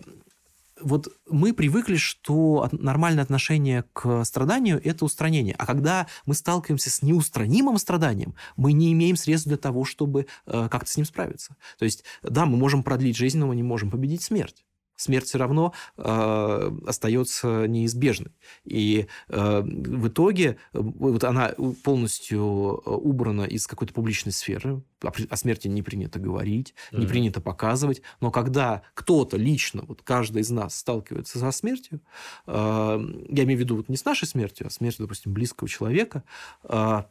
Вот мы привыкли, что нормальное отношение к страданию – это устранение. А когда мы сталкиваемся с неустранимым страданием, мы не имеем средств для того, чтобы как-то с ним справиться. То есть, да, мы можем продлить жизнь, но мы не можем победить смерть. Смерть все равно э, остается неизбежной. И э, в итоге э, вот она полностью убрана из какой-то публичной сферы. О, о смерти не принято говорить, mm-hmm. не принято показывать. Но когда кто-то лично, вот каждый из нас сталкивается со смертью, э, я имею в виду вот не с нашей смертью, а смертью, допустим, близкого человека, э,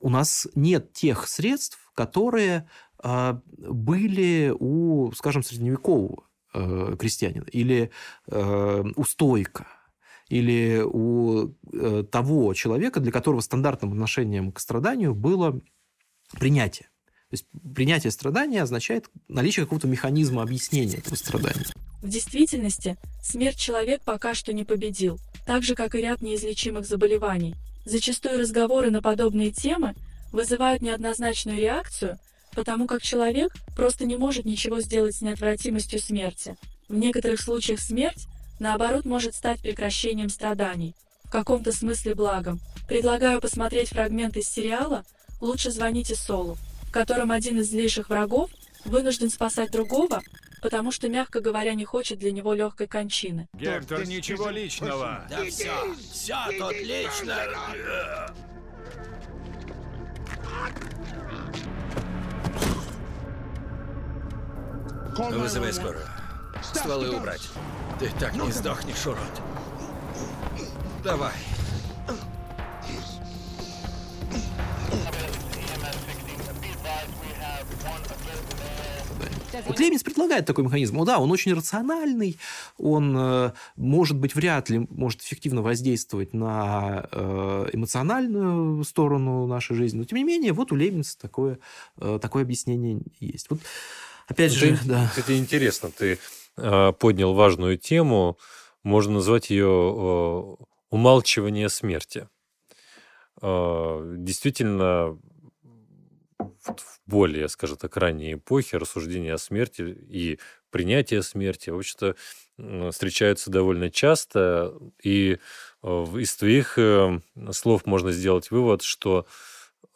у нас нет тех средств, которые э, были у, скажем, средневекового крестьянина, или э, у стоика, или у э, того человека, для которого стандартным отношением к страданию было принятие. То есть принятие страдания означает наличие какого-то механизма объяснения этого страдания. В действительности смерть человек пока что не победил, так же, как и ряд неизлечимых заболеваний. Зачастую разговоры на подобные темы вызывают неоднозначную реакцию, потому как человек просто не может ничего сделать с неотвратимостью смерти. В некоторых случаях смерть, наоборот, может стать прекращением страданий, в каком-то смысле благом. Предлагаю посмотреть фрагмент из сериала «Лучше звоните Солу», в котором один из злейших врагов вынужден спасать другого, потому что, мягко говоря, не хочет для него легкой кончины. Гектор, ничего личного. Да все, все тут лично. Вызывай скорую. Стволы убрать. Ты так не сдохнешь, урод. Давай. Вот Лейбниц предлагает такой механизм. Ну да, он очень рациональный, он, может быть, вряд ли может эффективно воздействовать на эмоциональную сторону нашей жизни. Но, тем не менее, вот у Лейбница такое, такое объяснение есть. Вот. Опять же, это, да. Это интересно, ты э, поднял важную тему, можно назвать ее э, умалчивание смерти. Э, действительно, в, в более, я скажу так, ранней эпохе рассуждения о смерти и принятие смерти, в общем-то, э, встречаются довольно часто, и э, из твоих э, слов можно сделать вывод, что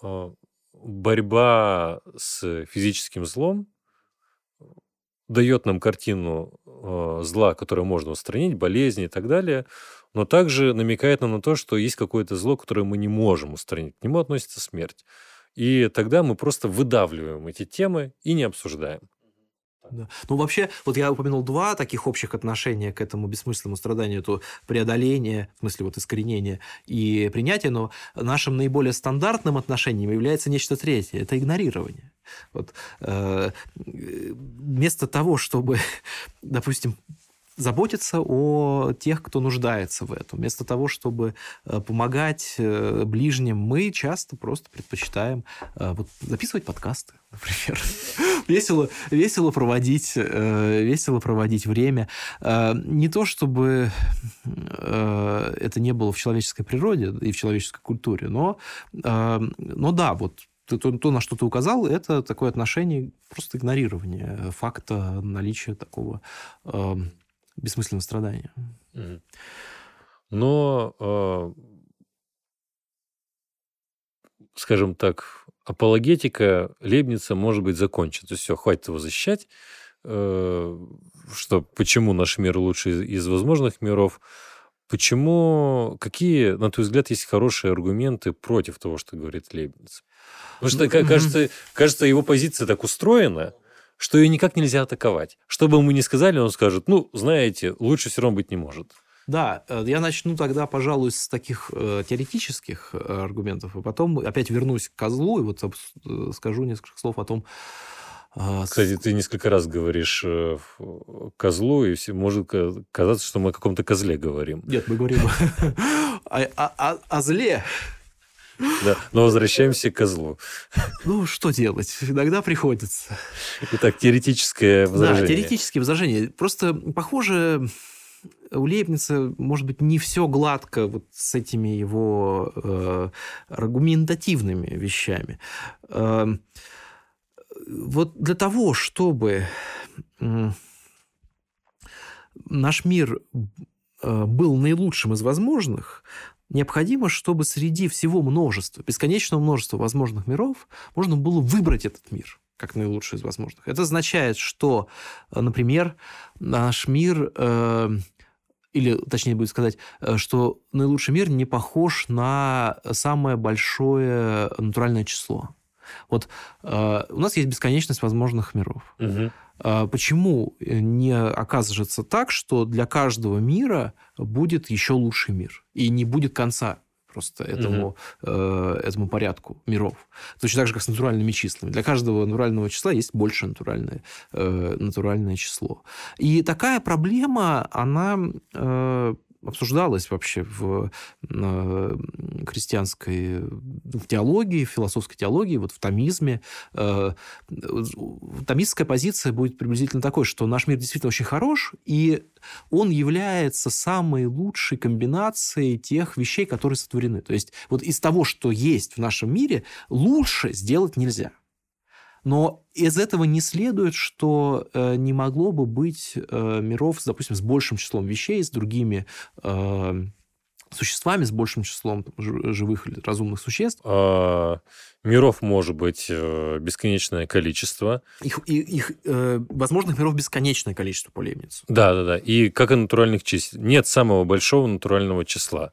э, борьба с физическим злом дает нам картину э, зла, которое можно устранить, болезни и так далее, но также намекает нам на то, что есть какое-то зло, которое мы не можем устранить. К нему относится смерть. И тогда мы просто выдавливаем эти темы и не обсуждаем. Да. Ну, вообще, вот я упомянул два таких общих отношения к этому бессмысленному страданию, это преодоление, в смысле, вот искоренение и принятие, но нашим наиболее стандартным отношением является нечто третье, это игнорирование. Вот, э, вместо того, чтобы, допустим, заботиться о тех, кто нуждается в этом. Вместо того, чтобы помогать ближним, мы часто просто предпочитаем вот, записывать подкасты, например. Весело, весело, проводить, весело проводить время. Не то, чтобы это не было в человеческой природе и в человеческой культуре, но, но да, вот То, то, на что ты указал, это такое отношение, просто игнорирование факта наличия такого э, бессмысленного страдания. Но, э, скажем так, апологетика Лейбница может быть закончена. То есть, все, хватит его защищать. Э, что, почему наш мир лучший из, из возможных миров? Почему, какие, на твой взгляд, есть хорошие аргументы против того, что говорит Лейбниц? Потому что, кажется, кажется, его позиция так устроена, что ее никак нельзя атаковать. Что бы ему ни сказали, он скажет, ну, знаете, лучше все равно быть не может. Да, я начну тогда, пожалуй, с таких э, теоретических аргументов, и потом опять вернусь к козлу и вот об, скажу несколько слов о том... Э, Кстати, с... ты несколько раз говоришь э, козлу, и все, может казаться, что мы о каком-то козле говорим. Нет, мы говорим о зле. Да, но возвращаемся к козлу. Ну, что делать? Иногда приходится. Итак, теоретическое возражение. Да, теоретические возражения. Просто, похоже... У Лейбница, может быть, не все гладко вот с этими его э, аргументативными вещами. Э, вот для того, чтобы э, наш мир э, был наилучшим из возможных, необходимо, чтобы среди всего множества, бесконечного множества возможных миров, можно было выбрать этот мир как наилучший из возможных. Это означает, что, например, наш мир... Э, или, точнее, будет сказать, что наилучший мир не похож на самое большое натуральное число. Вот э, у нас есть бесконечность возможных миров. Угу. Э, почему не оказывается так, что для каждого мира будет еще лучший мир? И не будет конца просто этому, угу. э, этому порядку миров. Точно так же, как с натуральными числами. Для каждого натурального числа есть больше натуральное, э, натуральное число. И такая проблема, она... Э, обсуждалось вообще в христианской в теологии, в философской теологии, вот в томизме. Томистская позиция будет приблизительно такой, что наш мир действительно очень хорош, и он является самой лучшей комбинацией тех вещей, которые сотворены. То есть вот из того, что есть в нашем мире, лучше сделать нельзя. Но из этого не следует, что э, не могло бы быть э, миров, допустим, с большим числом вещей, с другими э, существами, с большим числом там, живых или разумных существ. А, миров может быть э, бесконечное количество. Их, и, их э, возможных миров бесконечное количество по Лейбницу. Да, да, да. И как и натуральных чисел. Нет самого большого натурального числа.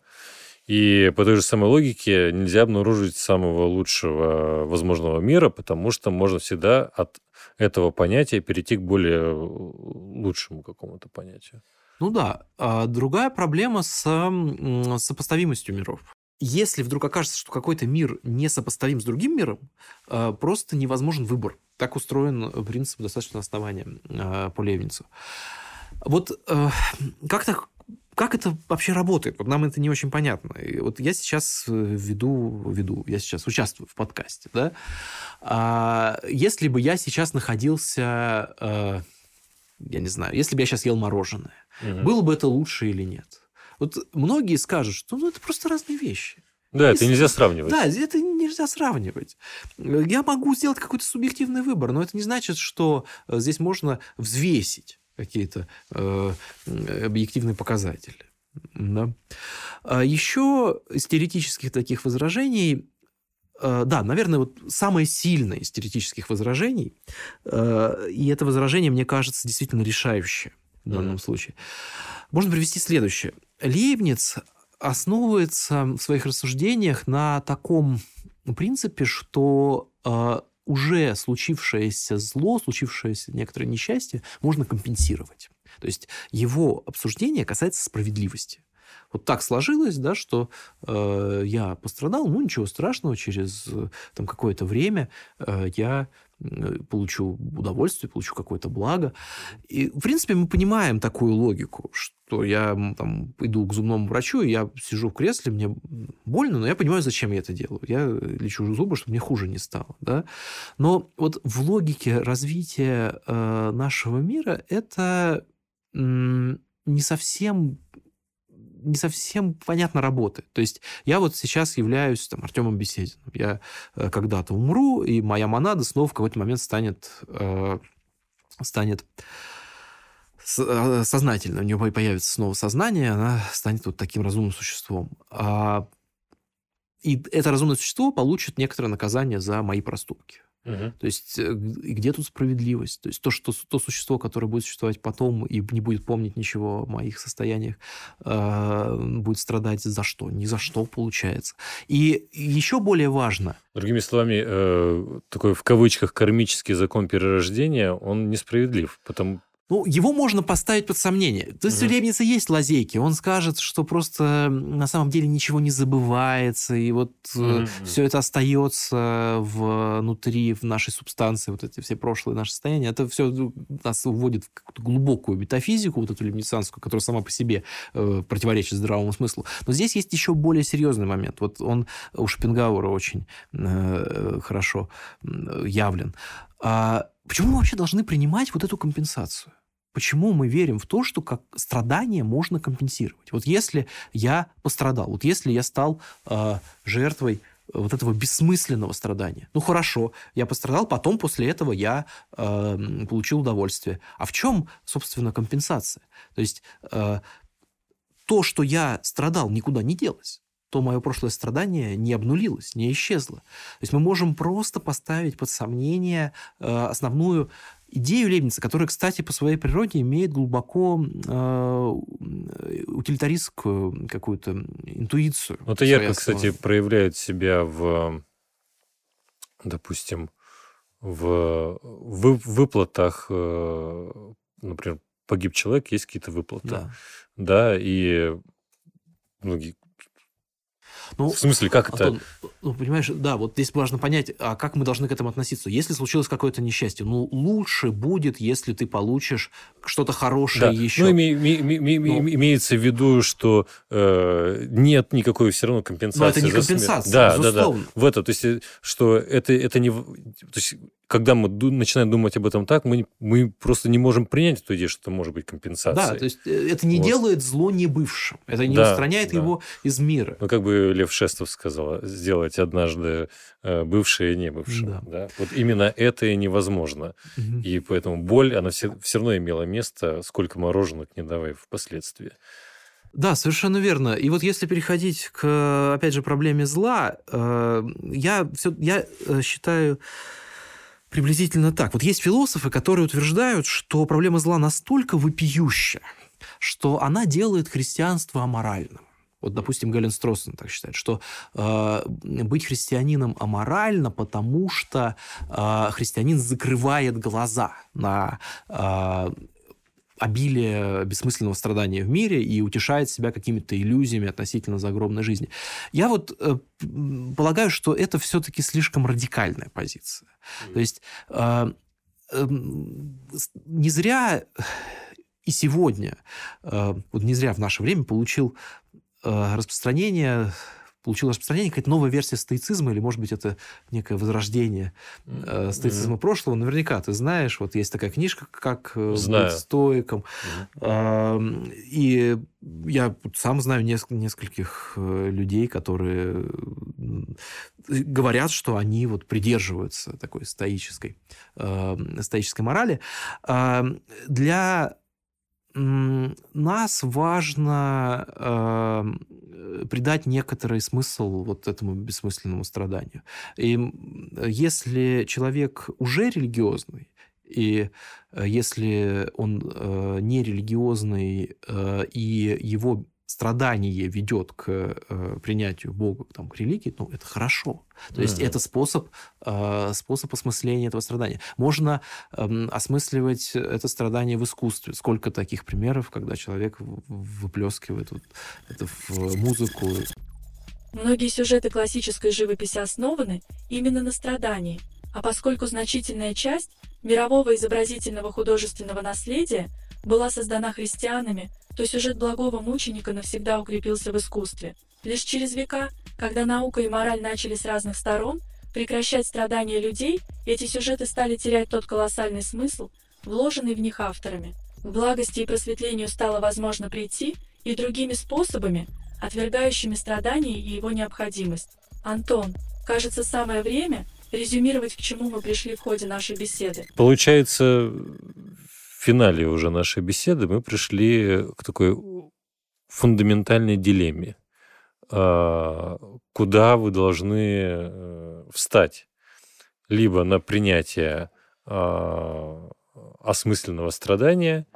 И по той же самой логике нельзя обнаружить самого лучшего возможного мира, потому что можно всегда от этого понятия перейти к более лучшему какому-то понятию. Ну да. Другая проблема с сопоставимостью миров. Если вдруг окажется, что какой-то мир несопоставим с другим миром, просто невозможен выбор. Так устроен принцип достаточного основания по Лейбницу. Вот как так... Как это вообще работает? Вот нам это не очень понятно. И вот я сейчас веду, веду, я сейчас участвую в подкасте. Да? А если бы я сейчас находился, э, я не знаю, если бы я сейчас ел мороженое, угу. было бы это лучше или нет? Вот многие скажут, что ну, это просто разные вещи. Да, это нельзя сравнивать. Да, это нельзя сравнивать. Я могу сделать какой-то субъективный выбор, но это не значит, что здесь можно взвесить какие-то э, объективные показатели. Да. А еще из теоретических таких возражений... Э, да, наверное, вот самое сильное из теоретических возражений, э, и это возражение, мне кажется, действительно решающее в данном mm-hmm. случае. Можно привести следующее. Лейбниц основывается в своих рассуждениях на таком принципе, что... Э, уже случившееся зло, случившееся некоторое несчастье можно компенсировать. То есть его обсуждение касается справедливости. Вот так сложилось, да, что э, я пострадал, ну ничего страшного, через там, какое-то время э, я получу удовольствие, получу какое-то благо. И, в принципе, мы понимаем такую логику, что я там, иду к зубному врачу, и я сижу в кресле, мне больно, но я понимаю, зачем я это делаю. Я лечу зубы, чтобы мне хуже не стало. Да? Но вот в логике развития э, нашего мира это э, не совсем... не совсем понятно работает. То есть я вот сейчас являюсь там, Артемом Бесединым. Я э, когда-то умру, и моя монада снова в какой-то момент станет, э, станет с, э, сознательной. У нее появится снова сознание, она станет вот таким разумным существом. А, и это разумное существо получит некоторое наказание за мои проступки. Угу. То есть где тут справедливость? То есть то, что, то существо, которое будет существовать потом и не будет помнить ничего о моих состояниях, э, будет страдать за что? Ни за что, получается. И еще более важно... Другими словами, э, такой в кавычках кармический закон перерождения, он несправедлив, потому... Ну, его можно поставить под сомнение. То есть, mm-hmm. у Лейбница есть лазейки. Он скажет, что просто на самом деле ничего не забывается, и вот mm-hmm. все это остается внутри, в нашей субстанции, вот эти все прошлые наши состояния. Это все нас уводит в какую-то глубокую метафизику, вот эту лейбницанскую, которая сама по себе э, противоречит здравому смыслу. Но здесь есть еще более серьезный момент. Вот он у Шопенгауэра очень э, хорошо явлен. А почему мы вообще должны принимать вот эту компенсацию? Почему мы верим в то, что как страдание можно компенсировать? Вот если я пострадал, вот если я стал э, жертвой вот этого бессмысленного страдания. Ну, хорошо, я пострадал, потом после этого я э, получил удовольствие. А в чем, собственно, компенсация? То есть э, то, что я страдал, никуда не делось. То мое прошлое страдание не обнулилось, не исчезло. То есть мы можем просто поставить под сомнение основную идею Лейбница, которая, кстати, по своей природе имеет глубоко э, утилитаристскую какую-то интуицию. Это ярко, кстати, проявляет себя в, допустим, в выплатах, например, погиб человек, есть какие-то выплаты. Да, да, и многие... Ну, в смысле, как Антон, это? Ну, понимаешь, да, вот здесь важно понять, а как мы должны к этому относиться. Если случилось какое-то несчастье, ну, лучше будет, если ты получишь что-то хорошее, да, еще. Ну, име, име, име, ну, имеется в виду, что э, нет никакой все равно компенсации. Но это не компенсация, да, безусловно. Да, да. В это, то есть, что это, это не... То есть, когда мы начинаем думать об этом так, мы, мы просто не можем принять эту идею, что это может быть компенсация. Да, то есть, это не вот. Делает зло небывшим. Это не да, устраняет да. его из мира. Ну, как бы Лев Шестов сказал, сделать однажды бывшее и небывшее. Да. Да? Вот именно это и невозможно. Угу. И поэтому боль, она все, все равно имела место, сколько мороженок не давай впоследствии. Да, совершенно верно. И вот если переходить к, опять же, проблеме зла, я, все, я считаю... Приблизительно так. Вот есть философы, которые утверждают, что проблема зла настолько вопиющая, что она делает христианство аморальным. Вот, допустим, Гален Строссон так считает, что э, быть христианином аморально, потому что э, христианин закрывает глаза на... Э, обилие бессмысленного страдания в мире и утешает себя какими-то иллюзиями относительно загробной жизни. Я вот э, полагаю, что это все-таки слишком радикальная позиция. Mm-hmm. То есть э, э, не зря и сегодня, э, вот не зря в наше время получил э, распространение... Получила распространение какая-то новая версия стоицизма, или, может быть, это некое возрождение э, стоицизма mm-hmm. прошлого. Наверняка ты знаешь, вот есть такая книжка, как «Быть стоиком». Mm-hmm. Э, и я сам знаю неск- нескольких людей, которые говорят, что они вот придерживаются такой стоической, э, стоической морали. Э, для... нас важно э, придать некоторый смысл вот этому бессмысленному страданию. И если человек уже религиозный, и если он э, нерелигиозный, э, и его страдание ведет к э, принятию Бога, там, к религии, ну, это хорошо. То mm-hmm. есть это способ, э, способ осмысления этого страдания. Можно э, осмысливать это страдание в искусстве. Сколько таких примеров, когда человек выплескивает вот это в музыку. Многие сюжеты классической живописи основаны именно на страдании. А поскольку значительная часть мирового изобразительного художественного наследия была создана христианами, то сюжет благого мученика навсегда укрепился в искусстве. Лишь через века, когда наука и мораль начали с разных сторон прекращать страдания людей, эти сюжеты стали терять тот колоссальный смысл, вложенный в них авторами. К благости и просветлению стало возможно прийти и другими способами, отвергающими страдания и его необходимость. Антон, кажется, самое время резюмировать, к чему мы пришли в ходе нашей беседы. Получается... В финале уже нашей беседы мы пришли к такой фундаментальной дилемме, куда вы должны встать. либо на принятие э, осмысленного страдания,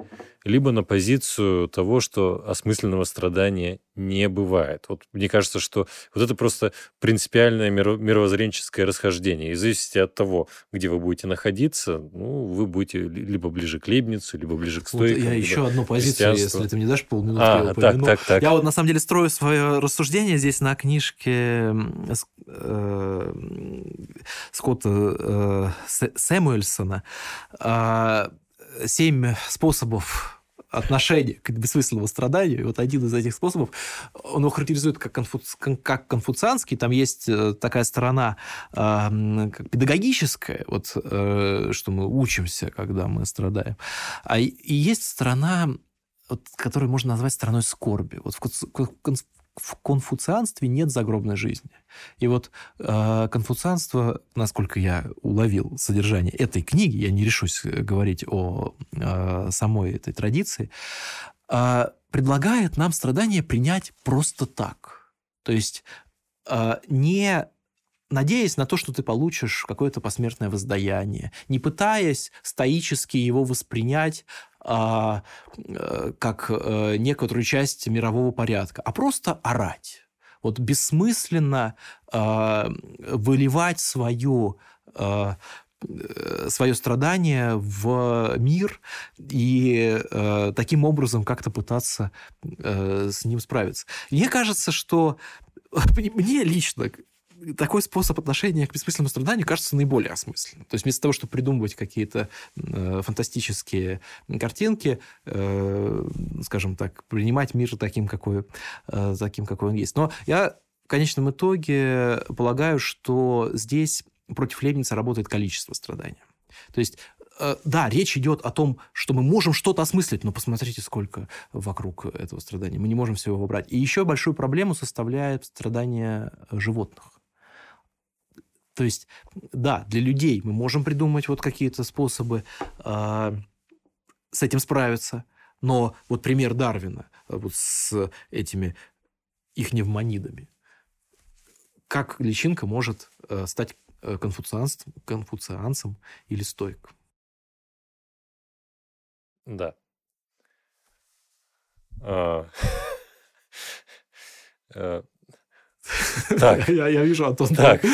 либо на позицию того, что осмысленного страдания не бывает. Вот мне кажется, что вот это просто принципиальное мировоззренческое расхождение. И в зависимости от того, где вы будете находиться, ну, вы будете либо ближе к Лейбницу, либо ближе к стоикам. Вот я еще одну позицию, если ты мне дашь полминутки, а, я его так, так, так. Я вот на самом деле строю свое рассуждение здесь на книжке э, Скотта э, Сэмуэльсона э, «Семь способов отношения к бессмысленному страданию». И вот один из этих способов, он его характеризует как, конфуци... как конфуцианский. Там есть такая сторона э, как педагогическая, вот, э, что мы учимся, когда мы страдаем. А и есть сторона, вот, которую можно назвать стороной скорби. Вот в, конф... в конфуцианстве нет загробной жизни. И вот э, конфуцианство, насколько я уловил содержание этой книги, я не решусь говорить о э, самой этой традиции, э, предлагает нам страдания принять просто так. То есть э, не надеясь на то, что ты получишь какое-то посмертное воздаяние, не пытаясь стоически его воспринять э, э, как э, некоторую часть мирового порядка, а просто орать. Вот бессмысленно э, выливать свое, э, свое страдание в мир и э, таким образом как-то пытаться э, с ним справиться. Мне кажется, что... Мне лично такой способ отношения к бессмысленному страданию кажется наиболее осмысленным. То есть вместо того, чтобы придумывать какие-то э, фантастические картинки, э, скажем так, принимать мир таким, какой, э, таким, какой он есть. Но я в конечном итоге полагаю, что здесь против Лейбница работает количество страданий. То есть да, речь идет о том, что мы можем что-то осмыслить, но посмотрите, сколько вокруг этого страдания. Мы не можем всего выбрать. И еще большую проблему составляет страдание животных. То есть, да, для людей мы можем придумать вот какие-то способы э, с этим справиться, но вот пример Дарвина вот с этими их невмонидами. Как личинка может э, стать конфуцианцем, конфуцианцем или стоиком? Да. Так. Я, я вижу, Антон. Так.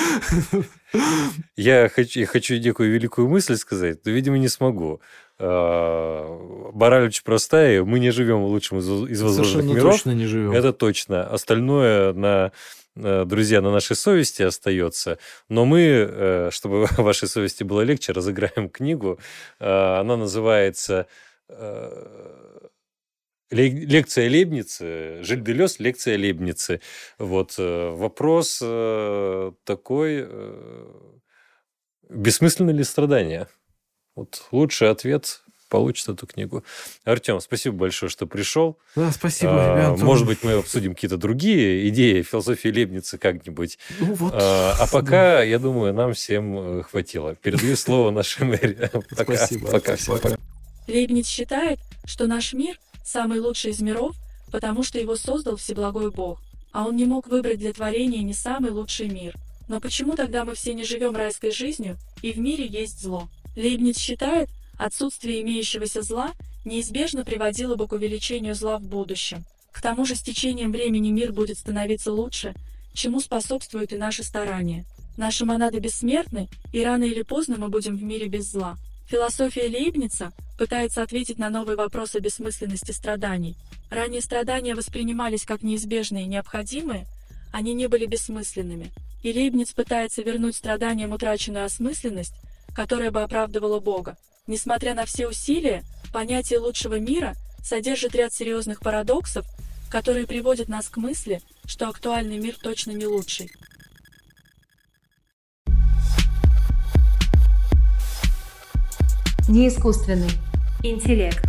Я хочу, я хочу некую великую мысль сказать, но, видимо, не смогу. Мораль очень простая. Мы не живем в лучшем из возможных миров. Точно не живем. Это точно. Остальное, на, друзья, на нашей совести остается. Но мы, чтобы вашей совести было легче, разыграем книгу. Она называется... Лекция Лейбница, Жиль Делёз, лекция Лейбница. Вот вопрос такой: бессмысленно ли страдание? Вот лучший ответ получит эту книгу. Артем, спасибо большое, что пришел. Да, спасибо, а, Антон. Может быть, мы обсудим какие-то другие идеи философии Лейбница как-нибудь. Ну, вот. а, а пока, да. Я думаю, нам всем хватило. Передаю слово нашей мэри. Спасибо. Пока, пока. Лейбниц считает, что наш мир самый лучший из миров, потому что его создал всеблагой Бог, а он не мог выбрать для творения не самый лучший мир. Но почему тогда мы все не живем райской жизнью, и в мире есть зло? Лейбниц считает, отсутствие имеющегося зла неизбежно приводило бы к увеличению зла в будущем. К тому же с течением времени мир будет становиться лучше, чему способствуют и наши старания. Наши монады бессмертны, и рано или поздно мы будем в мире без зла. Философия Лейбница пытается ответить на новый вопрос о бессмысленности страданий. Ранее страдания воспринимались как неизбежные и необходимые, они не были бессмысленными. И Лейбниц пытается вернуть страданиям утраченную осмысленность, которая бы оправдывала Бога. Несмотря на все усилия, понятие лучшего мира содержит ряд серьезных парадоксов, которые приводят нас к мысли, что актуальный мир точно не лучший. Неискусственный интеллект.